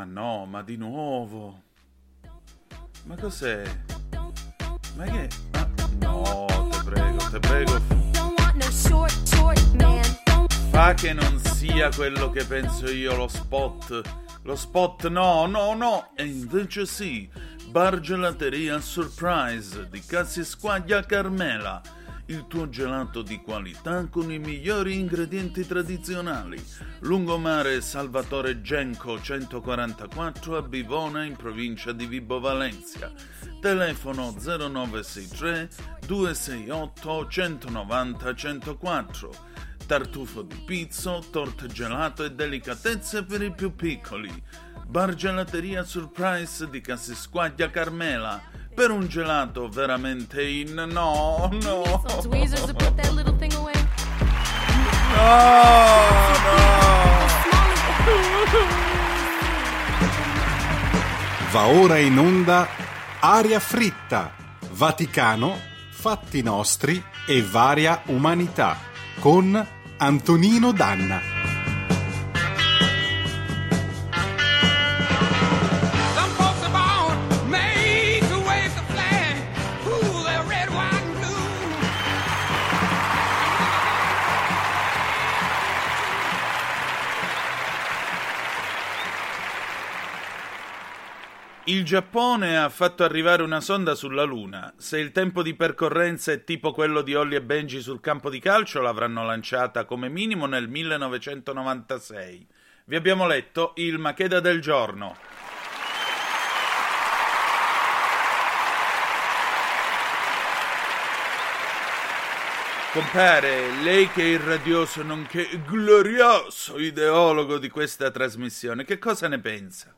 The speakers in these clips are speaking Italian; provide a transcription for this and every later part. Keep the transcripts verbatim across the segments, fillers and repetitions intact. Ma no, ma di nuovo. Ma cos'è? Ma che? Ma... No, te prego, te prego. Fa che non sia quello che penso io, lo spot. Lo spot no, no, no. E invece sì. Bar Gelateria Surprise di Cassisquaglia Carmela. Il tuo gelato di qualità con i migliori ingredienti tradizionali. Lungomare Salvatore Genco centoquarantaquattro a Bivona in provincia di Vibo Valentia. Telefono zero nove sei tre due sei otto uno nove zero uno zero quattro. Tartufo di pizzo, torte gelato e delicatezze per i più piccoli. Bar Gelateria Surprise di Cassisquaglia Carmela. Per un gelato veramente in... No, no. No, no. Va ora in onda Aria Fritta, Vaticano, Fatti Nostri e Varia Umanità con Antonino Danna. Il Giappone ha fatto arrivare una sonda sulla Luna. Se il tempo di percorrenza è tipo quello di Ollie e Benji sul campo di calcio, l'avranno lanciata come minimo nel millenovecentonovantasei. Vi abbiamo letto il Macheda del giorno. Compare, lei che è il radioso nonché glorioso ideologo di questa trasmissione, che cosa ne pensa?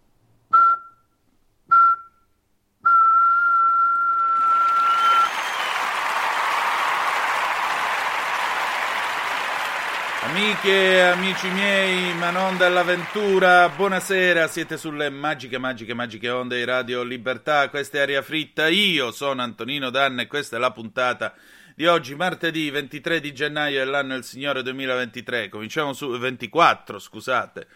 Amiche e amici miei, ma non dall'avventura, buonasera, siete sulle magiche, magiche, magiche onde di Radio Libertà, questa è Aria Fritta, io sono Antonino Danna e questa è la puntata di oggi, martedì ventitré di gennaio dell'anno del Signore duemilaventitré, cominciamo su, ventiquattro scusate,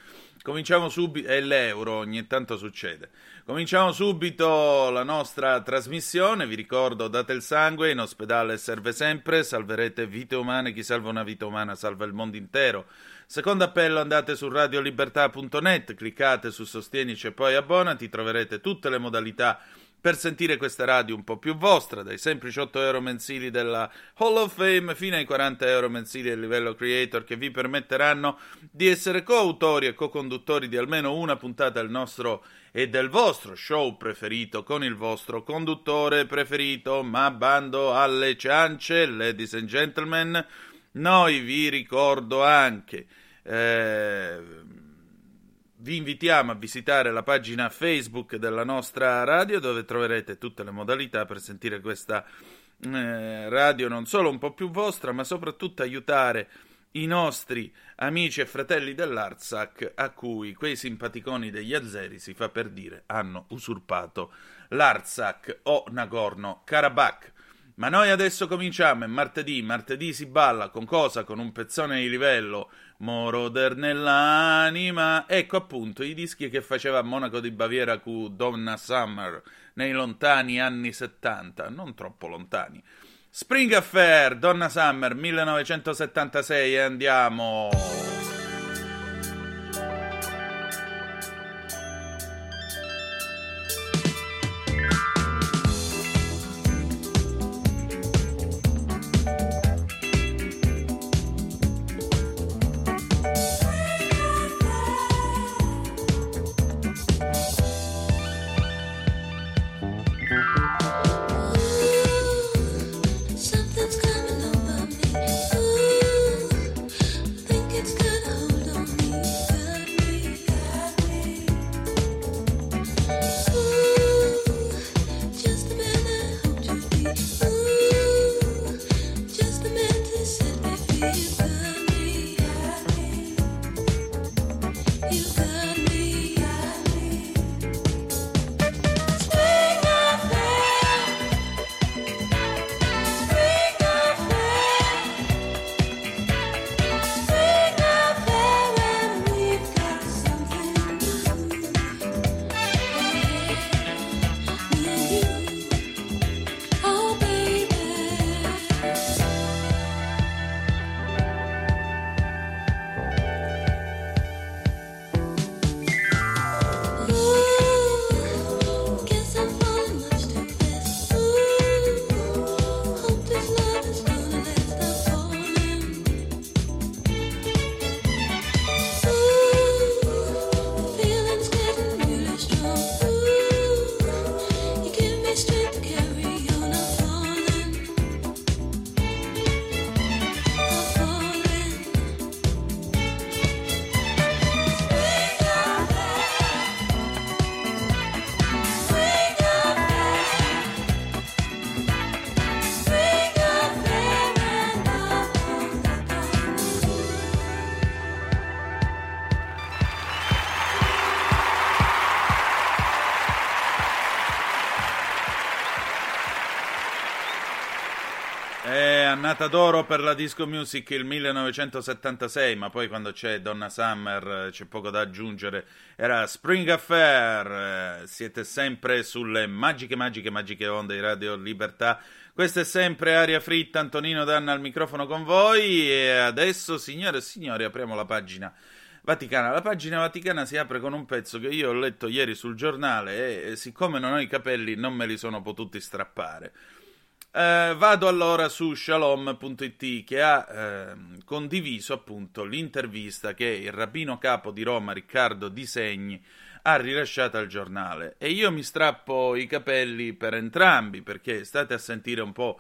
cominciamo subito, è l'euro, ogni tanto succede, cominciamo subito la nostra trasmissione, vi ricordo date il sangue, in ospedale serve sempre, salverete vite umane, chi salva una vita umana salva il mondo intero. Secondo appello, andate su radio libertà punto net, cliccate su sostienici e poi abbonati, troverete tutte le modalità per sentire questa radio un po' più vostra, dai semplici otto euro mensili della Hall of Fame fino ai quaranta euro mensili del livello creator, che vi permetteranno di essere coautori e co-conduttori di almeno una puntata del nostro e del vostro show preferito con il vostro conduttore preferito, ma bando alle ciance, ladies and gentlemen, noi vi ricordo anche... Eh... Vi invitiamo a visitare la pagina Facebook della nostra radio, dove troverete tutte le modalità per sentire questa eh, radio non solo un po' più vostra, ma soprattutto aiutare i nostri amici e fratelli dell'Artsakh, a cui quei simpaticoni degli azeri, si fa per dire, hanno usurpato l'Artsakh o Nagorno Karabakh. Ma noi adesso cominciamo, è martedì, martedì si balla, con cosa? Con un pezzone di livello, Moroder nell'anima, ecco appunto i dischi che faceva a Monaco di Baviera con Donna Summer nei lontani anni settanta, non troppo lontani. Spring Affair, Donna Summer, millenovecentosettantasei e andiamo... It's good. Annata d'oro per la disco music il millenovecentosettantasei, ma poi quando c'è Donna Summer c'è poco da aggiungere. Era Spring Affair, siete sempre sulle magiche, magiche, magiche onde di Radio Libertà. Questa è sempre Aria Fritta, Antonino Danna al microfono con voi e adesso, signore e signori, apriamo la pagina Vaticana. La pagina Vaticana si apre con un pezzo che io ho letto ieri sul giornale e siccome non ho i capelli non me li sono potuti strappare. Eh, vado allora su shalom punto it che ha eh, condiviso appunto l'intervista che il rabbino capo di Roma Riccardo Di Segni ha rilasciato al giornale e io mi strappo i capelli per entrambi perché state a sentire un po'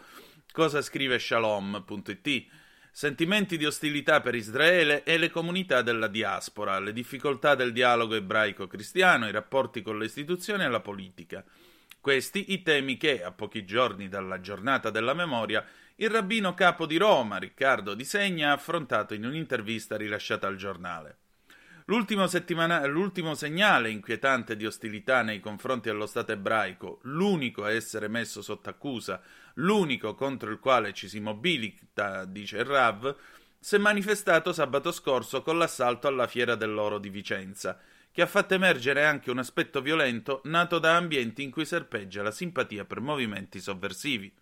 cosa scrive shalom punto it. Sentimenti di ostilità per Israele e le comunità della diaspora, le difficoltà del dialogo ebraico-cristiano, i rapporti con le istituzioni e la politica. Questi i temi che, a pochi giorni dalla giornata della memoria, il rabbino capo di Roma, Riccardo Di Segni, ha affrontato in un'intervista rilasciata al giornale. L'ultimo, settimana... L'ultimo segnale inquietante di ostilità nei confronti dello Stato ebraico, l'unico a essere messo sotto accusa, l'unico contro il quale ci si mobilita, dice il Rav, si è manifestato sabato scorso con l'assalto alla Fiera dell'Oro di Vicenza, che ha fatto emergere anche un aspetto violento nato da ambienti in cui serpeggia la simpatia per movimenti sovversivi.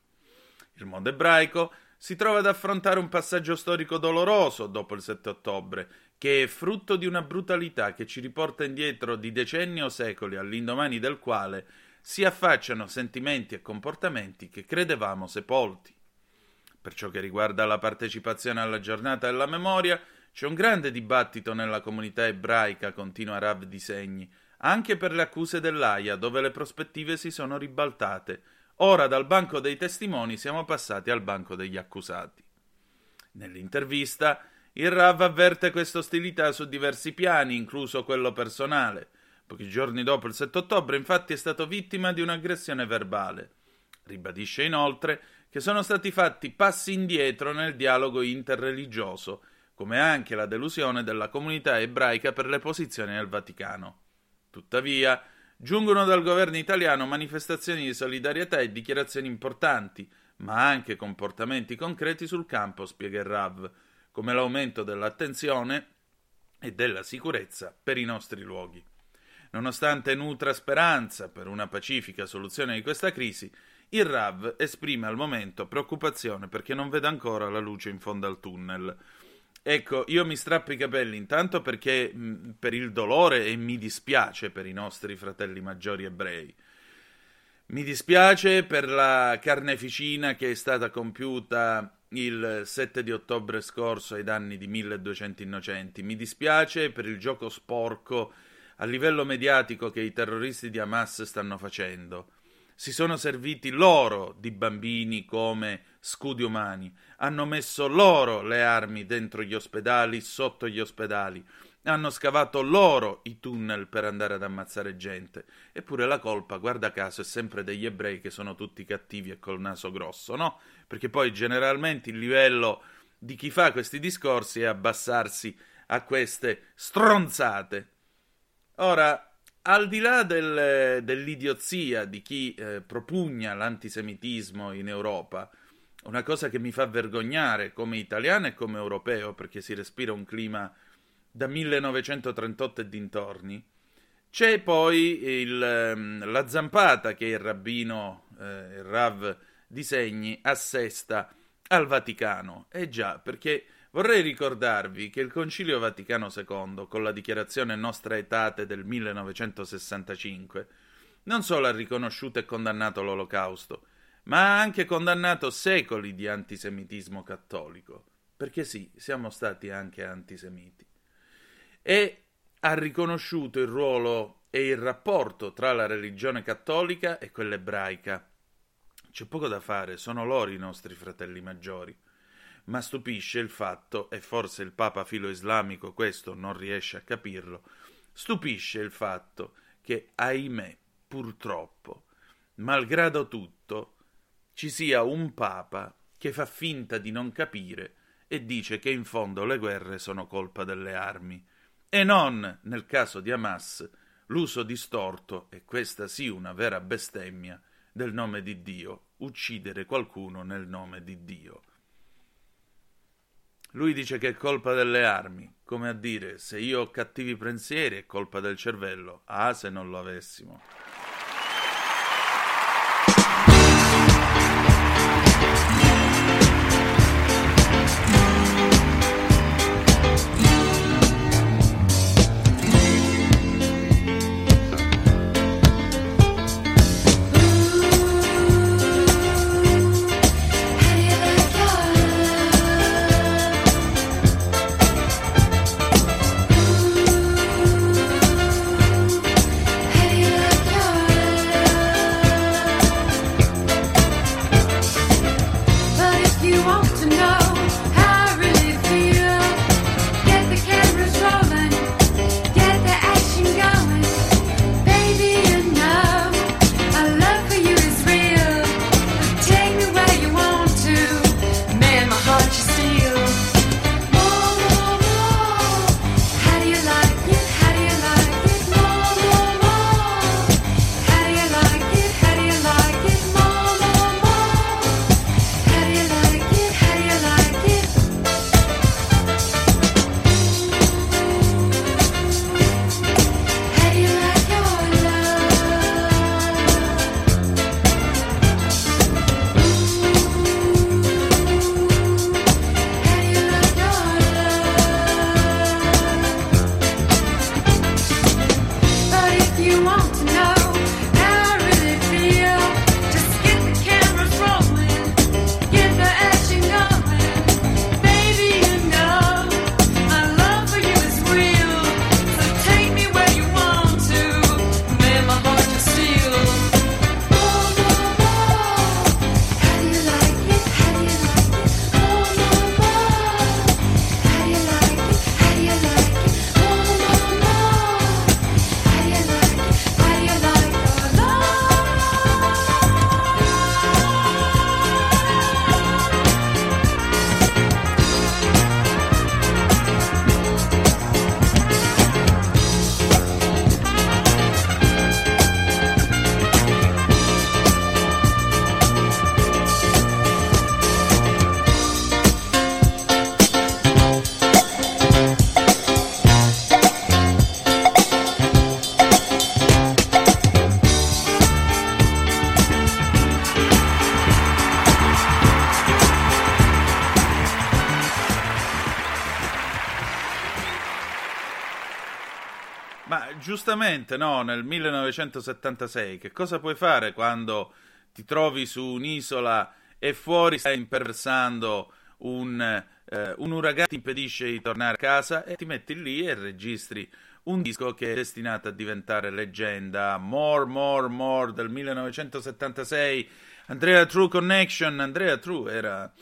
Il mondo ebraico si trova ad affrontare un passaggio storico doloroso dopo il sette ottobre, che è frutto di una brutalità che ci riporta indietro di decenni o secoli, all'indomani del quale si affacciano sentimenti e comportamenti che credevamo sepolti. Per ciò che riguarda la partecipazione alla giornata della memoria, c'è un grande dibattito nella comunità ebraica, continua Rav Di Segni, anche per le accuse dell'Aia, dove le prospettive si sono ribaltate. Ora dal banco dei testimoni siamo passati al banco degli accusati. Nell'intervista, il Rav avverte questa ostilità su diversi piani, incluso quello personale. Pochi giorni dopo il sette ottobre, infatti, è stato vittima di un'aggressione verbale. Ribadisce inoltre che sono stati fatti passi indietro nel dialogo interreligioso, come anche la delusione della comunità ebraica per le posizioni del Vaticano. Tuttavia, giungono dal governo italiano manifestazioni di solidarietà e dichiarazioni importanti, ma anche comportamenti concreti sul campo, spiega il Rav, come l'aumento dell'attenzione e della sicurezza per i nostri luoghi. Nonostante nutra speranza per una pacifica soluzione di questa crisi, il Rav esprime al momento preoccupazione perché non vede ancora la luce in fondo al tunnel. Ecco, io mi strappo i capelli intanto perché mh, per il dolore e mi dispiace per i nostri fratelli maggiori ebrei. Mi dispiace per la carneficina che è stata compiuta il sette di ottobre scorso ai danni di milleduecento innocenti. Mi dispiace per il gioco sporco a livello mediatico che i terroristi di Hamas stanno facendo. Si sono serviti loro di bambini come scudi umani, hanno messo loro le armi dentro gli ospedali, sotto gli ospedali, hanno scavato loro i tunnel per andare ad ammazzare gente. Eppure la colpa, guarda caso, è sempre degli ebrei che sono tutti cattivi e col naso grosso, no? Perché poi generalmente il livello di chi fa questi discorsi è abbassarsi a queste stronzate. Ora, al di là del, dell'idiozia di chi eh, propugna l'antisemitismo in Europa, una cosa che mi fa vergognare come italiano e come europeo, perché si respira un clima da millenovecentotrentotto e dintorni, c'è poi il, la zampata che il rabbino, eh, il Rav Di Segni, assesta al Vaticano. E eh già, perché vorrei ricordarvi che il Concilio Vaticano secondo, con la dichiarazione Nostra Aetate del millenovecentosessantacinque, non solo ha riconosciuto e condannato l'Olocausto, ma ha anche condannato secoli di antisemitismo cattolico, perché sì, siamo stati anche antisemiti, e ha riconosciuto il ruolo e il rapporto tra la religione cattolica e quella ebraica. C'è poco da fare, sono loro i nostri fratelli maggiori. Ma stupisce il fatto, e forse il Papa filo-islamico questo non riesce a capirlo, stupisce il fatto che, ahimè, purtroppo, malgrado tutto, ci sia un Papa che fa finta di non capire e dice che in fondo le guerre sono colpa delle armi, e non, nel caso di Hamas, l'uso distorto, e questa sì una vera bestemmia, del nome di Dio, uccidere qualcuno nel nome di Dio. Lui dice che è colpa delle armi, come a dire, se io ho cattivi pensieri è colpa del cervello, ah se non lo avessimo. Giustamente, no, nel millenovecentosettantasei, che cosa puoi fare quando ti trovi su un'isola e fuori stai imperversando un, eh, un uragano, ti impedisce di tornare a casa e ti metti lì e registri un disco che è destinato a diventare leggenda. More, More, More del millenovecentosettantasei, Andrea True Connection. Andrea True era,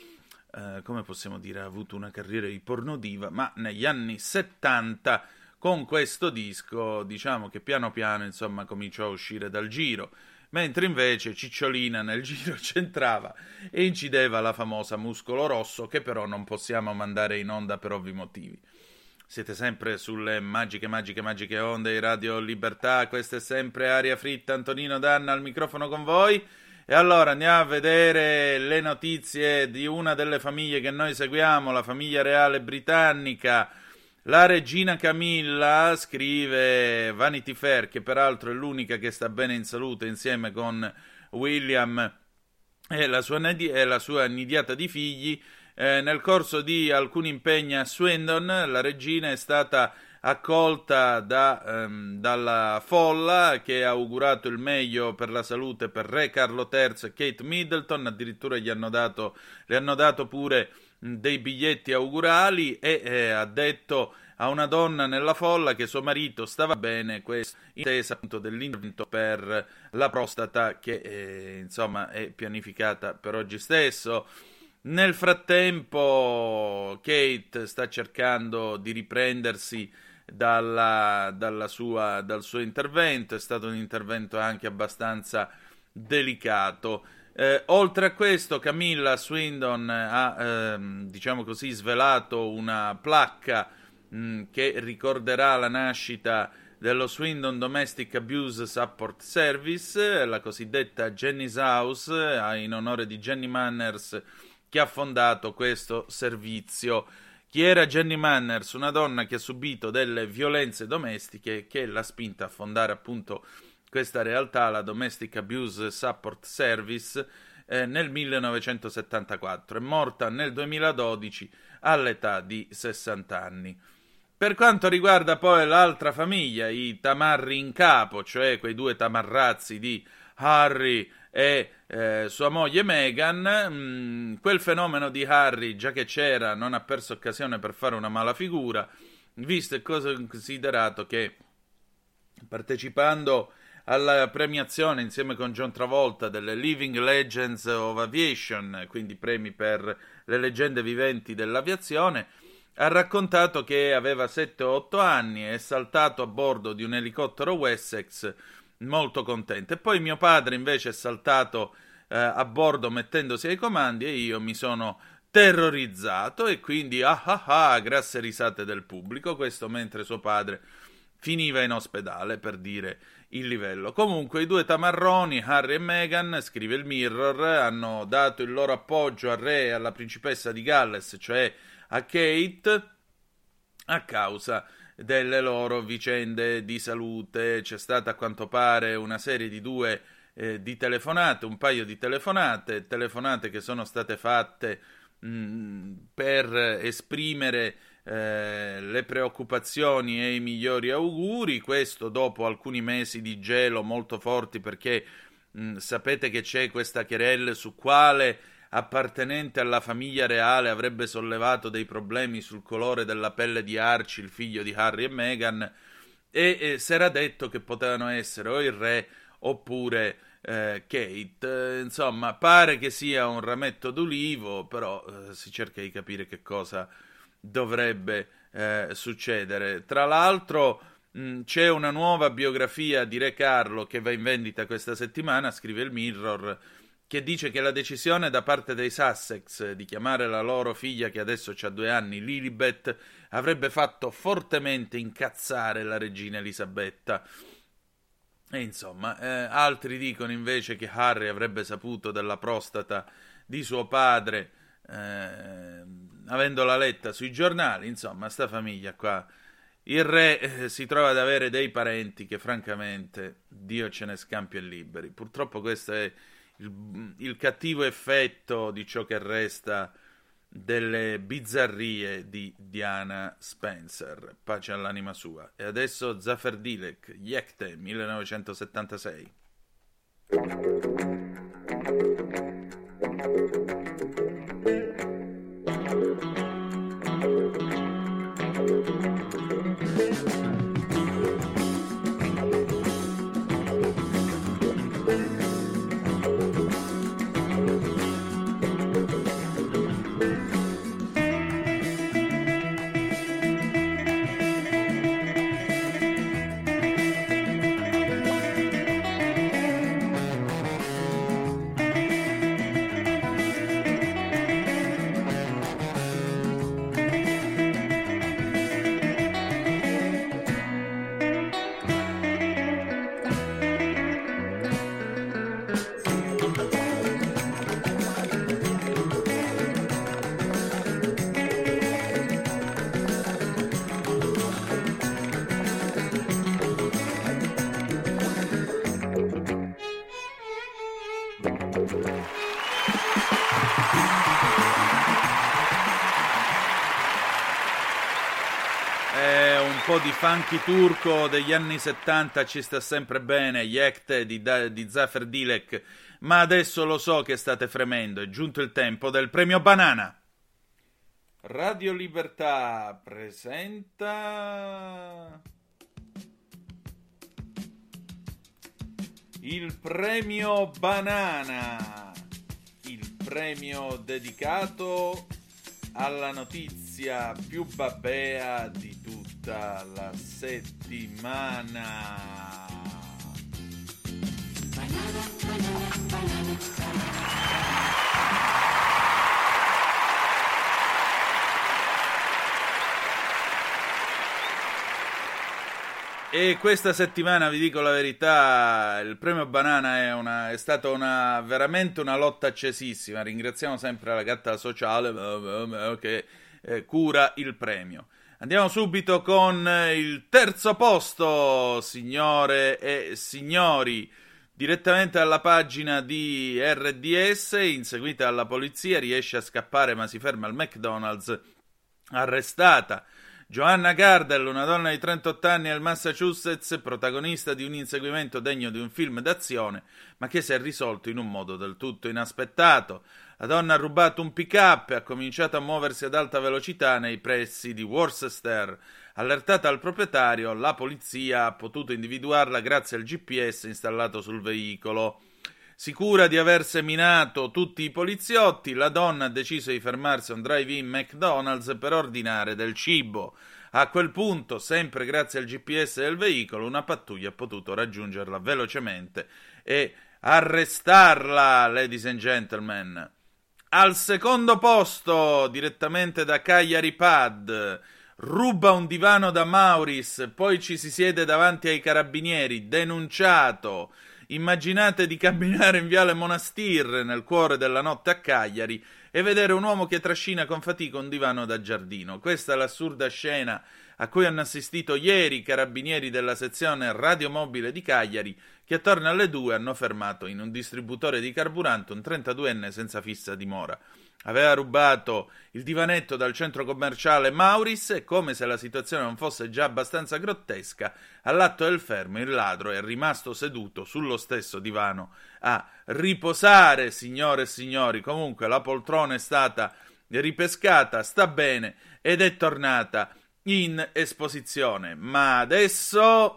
eh, come possiamo dire, ha avuto una carriera di pornodiva, ma negli anni settanta... Con questo disco, diciamo che piano piano, insomma, cominciò a uscire dal giro, mentre invece Cicciolina nel giro c'entrava e incideva la famosa Muscolo Rosso, che però non possiamo mandare in onda per ovvi motivi. Siete sempre sulle magiche, magiche, magiche onde di Radio Libertà, questa è sempre Aria Fritta, Antonino Danna al microfono con voi. E allora andiamo a vedere le notizie di una delle famiglie che noi seguiamo, la famiglia reale britannica. La regina Camilla, scrive Vanity Fair, che peraltro è l'unica che sta bene in salute insieme con William e la sua, nidi- e la sua nidiata di figli, eh, nel corso di alcuni impegni a Swindon la regina è stata accolta da, ehm, dalla folla che ha augurato il meglio per la salute per re Carlo terzo e Kate Middleton, addirittura gli hanno dato, le hanno dato pure dei biglietti augurali e eh, ha detto a una donna nella folla che suo marito stava bene, questo in attesa appunto dell'intervento per la prostata che eh, insomma è pianificata per oggi stesso. Nel frattempo Kate sta cercando di riprendersi dalla, dalla sua, dal suo intervento, è stato un intervento anche abbastanza delicato. Eh, oltre a questo, Camilla Swindon ha, ehm, diciamo così, svelato una placca mh, che ricorderà la nascita dello Swindon Domestic Abuse Support Service, la cosiddetta Jenny's House, in onore di Jenny Manners che ha fondato questo servizio. Chi era Jenny Manners? Una donna che ha subito delle violenze domestiche che l'ha spinta a fondare appunto questa realtà, la Domestic Abuse Support Service, eh, nel millenovecentosettantaquattro. È morta nel duemiladodici all'età di sessanta anni. Per quanto riguarda poi l'altra famiglia, i tamarri in capo, cioè quei due tamarrazzi di Harry e eh, sua moglie Meghan, mh, quel fenomeno di Harry, già che c'era, non ha perso occasione per fare una mala figura, visto e considerato che partecipando alla premiazione insieme con John Travolta delle Living Legends of Aviation, quindi premi per le leggende viventi dell'aviazione, ha raccontato che aveva sette o otto anni e è saltato a bordo di un elicottero Wessex molto contento. E poi mio padre invece è saltato eh, a bordo mettendosi ai comandi e io mi sono terrorizzato, e quindi ah ah ah, grasse risate del pubblico, questo mentre suo padre finiva in ospedale, per dire il livello. Comunque i due tamarroni, Harry e Meghan, scrive il Mirror, hanno dato il loro appoggio al re e alla principessa di Galles, cioè a Kate, a causa delle loro vicende di salute. C'è stata a quanto pare una serie di due eh, di telefonate, un paio di telefonate, telefonate che sono state fatte mh, per esprimere eh, le preoccupazioni e i migliori auguri, questo dopo alcuni mesi di gelo molto forti, perché mh, sapete che c'è questa querelle su quale appartenente alla famiglia reale avrebbe sollevato dei problemi sul colore della pelle di Archie, il figlio di Harry e Meghan, e, e si era detto che potevano essere o il re oppure eh, Kate. Insomma, pare che sia un rametto d'ulivo, però eh, si cerca di capire che cosa dovrebbe eh, succedere. Tra l'altro mh, c'è una nuova biografia di Re Carlo che va in vendita questa settimana, scrive il Mirror, che dice che la decisione da parte dei Sussex di chiamare la loro figlia, che adesso ha due anni, Lilibet, avrebbe fatto fortemente incazzare la regina Elisabetta. E insomma, eh, altri dicono invece che Harry avrebbe saputo della prostata di suo padre eh, avendola letta sui giornali. Insomma, sta famiglia qua, il re eh, si trova ad avere dei parenti che francamente Dio ce ne scampi e liberi. Purtroppo questo è Il, il cattivo effetto di ciò che resta delle bizzarrie di Diana Spencer, pace all'anima sua. E adesso Zafer Dilek, Yekte, millenovecentosettantasei. Di funky turco degli anni settanta ci sta sempre bene, Yekte di, di Zafer Dilek. Ma adesso lo so che state fremendo, è giunto il tempo del premio Banana. Radio Libertà presenta il premio Banana, il premio dedicato alla notizia più babbea di la settimana. Banana, banana, banana, banana. E questa settimana, vi dico la verità, il premio Banana è, una, è stata una, veramente una lotta accesissima. Ringraziamo sempre la gatta sociale che eh, cura il premio. Andiamo subito con il terzo posto, signore e signori, direttamente alla pagina di R D S, inseguita alla polizia, riesce a scappare ma si ferma al McDonald's, arrestata. Joanna Gardel, una donna di trentotto anni del Massachusetts, protagonista di un inseguimento degno di un film d'azione, ma che si è risolto in un modo del tutto inaspettato. La donna ha rubato un pick-up e ha cominciato a muoversi ad alta velocità nei pressi di Worcester. Allertata al proprietario, la polizia ha potuto individuarla grazie al G P S installato sul veicolo. Sicura di aver seminato tutti i poliziotti, la donna ha deciso di fermarsi a un drive-in McDonald's per ordinare del cibo. A quel punto, sempre grazie al G P S del veicolo, una pattuglia ha potuto raggiungerla velocemente e arrestarla, ladies and gentlemen. Al secondo posto, direttamente da Cagliari Pad, ruba un divano da Mauris, poi ci si siede davanti ai carabinieri, denunciato. Immaginate di camminare in viale Monastir nel cuore della notte a Cagliari e vedere un uomo che trascina con fatica un divano da giardino. Questa è l'assurda scena a cui hanno assistito ieri i carabinieri della sezione radiomobile di Cagliari, che attorno alle due hanno fermato in un distributore di carburante un trentaduenne senza fissa dimora. Aveva rubato il divanetto dal centro commerciale Mauris e, come se la situazione non fosse già abbastanza grottesca, all'atto del fermo il ladro è rimasto seduto sullo stesso divano a riposare, signore e signori. Comunque la poltrona è stata ripescata, sta bene ed è tornata in esposizione. Ma adesso...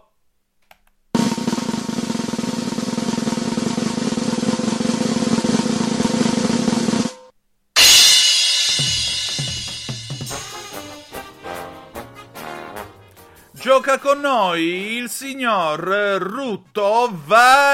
gioca con noi il signor Rutto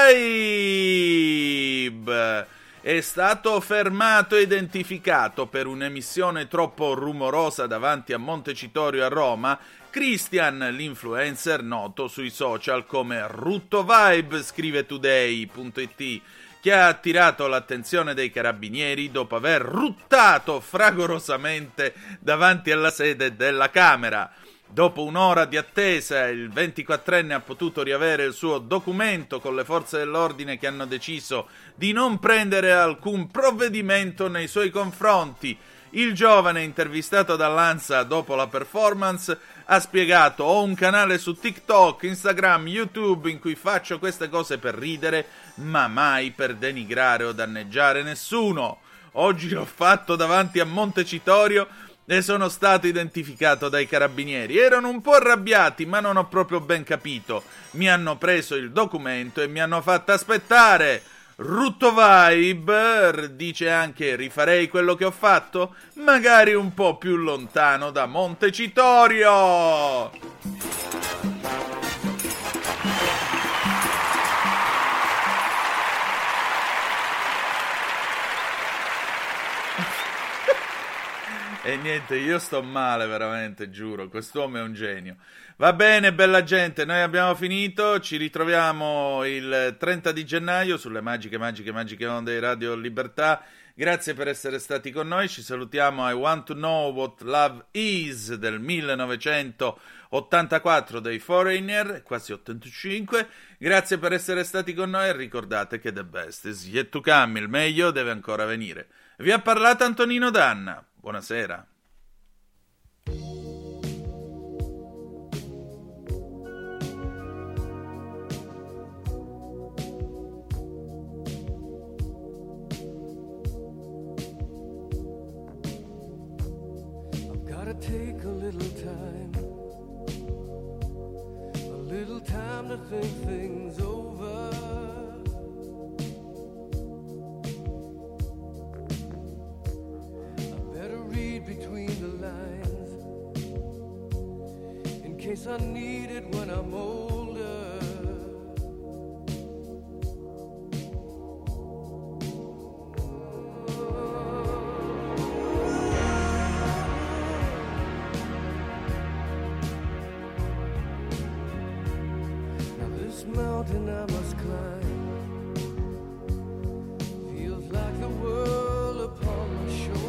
Vibe. È stato fermato e identificato per un'emissione troppo rumorosa davanti a Montecitorio a Roma. Christian, l'influencer noto sui social come Rutto Vibe, scrive today punto it, che ha attirato l'attenzione dei carabinieri dopo aver ruttato fragorosamente davanti alla sede della Camera. Dopo un'ora di attesa, il ventiquattrenne ha potuto riavere il suo documento, con le forze dell'ordine che hanno deciso di non prendere alcun provvedimento nei suoi confronti. Il giovane, intervistato dall'ANSA dopo la performance, ha spiegato: «Ho un canale su TikTok, Instagram, YouTube in cui faccio queste cose per ridere, ma mai per denigrare o danneggiare nessuno. Oggi l'ho fatto davanti a Montecitorio e sono stato identificato dai carabinieri. Erano un po' arrabbiati, ma non ho proprio ben capito. Mi hanno preso il documento e mi hanno fatto aspettare». Rutto Vibe dice anche: «Rifarei quello che ho fatto, magari un po' più lontano da Montecitorio». E niente, io sto male veramente, giuro, quest'uomo è un genio. Va bene, bella gente, noi abbiamo finito, ci ritroviamo il trenta di gennaio sulle magiche, magiche, magiche onde di Radio Libertà. Grazie per essere stati con noi, ci salutiamo I Want to Know What Love Is del millenovecentottantaquattro dei Foreigner, quasi ottantacinque. Grazie per essere stati con noi e ricordate che the best is yet to come, il meglio deve ancora venire. Vi ha parlato Antonino Danna. Buonasera. I've gotta take a little time, a little time to think things over. In case I need it when I'm older. Now this mountain I must climb feels like the world upon my shoulder.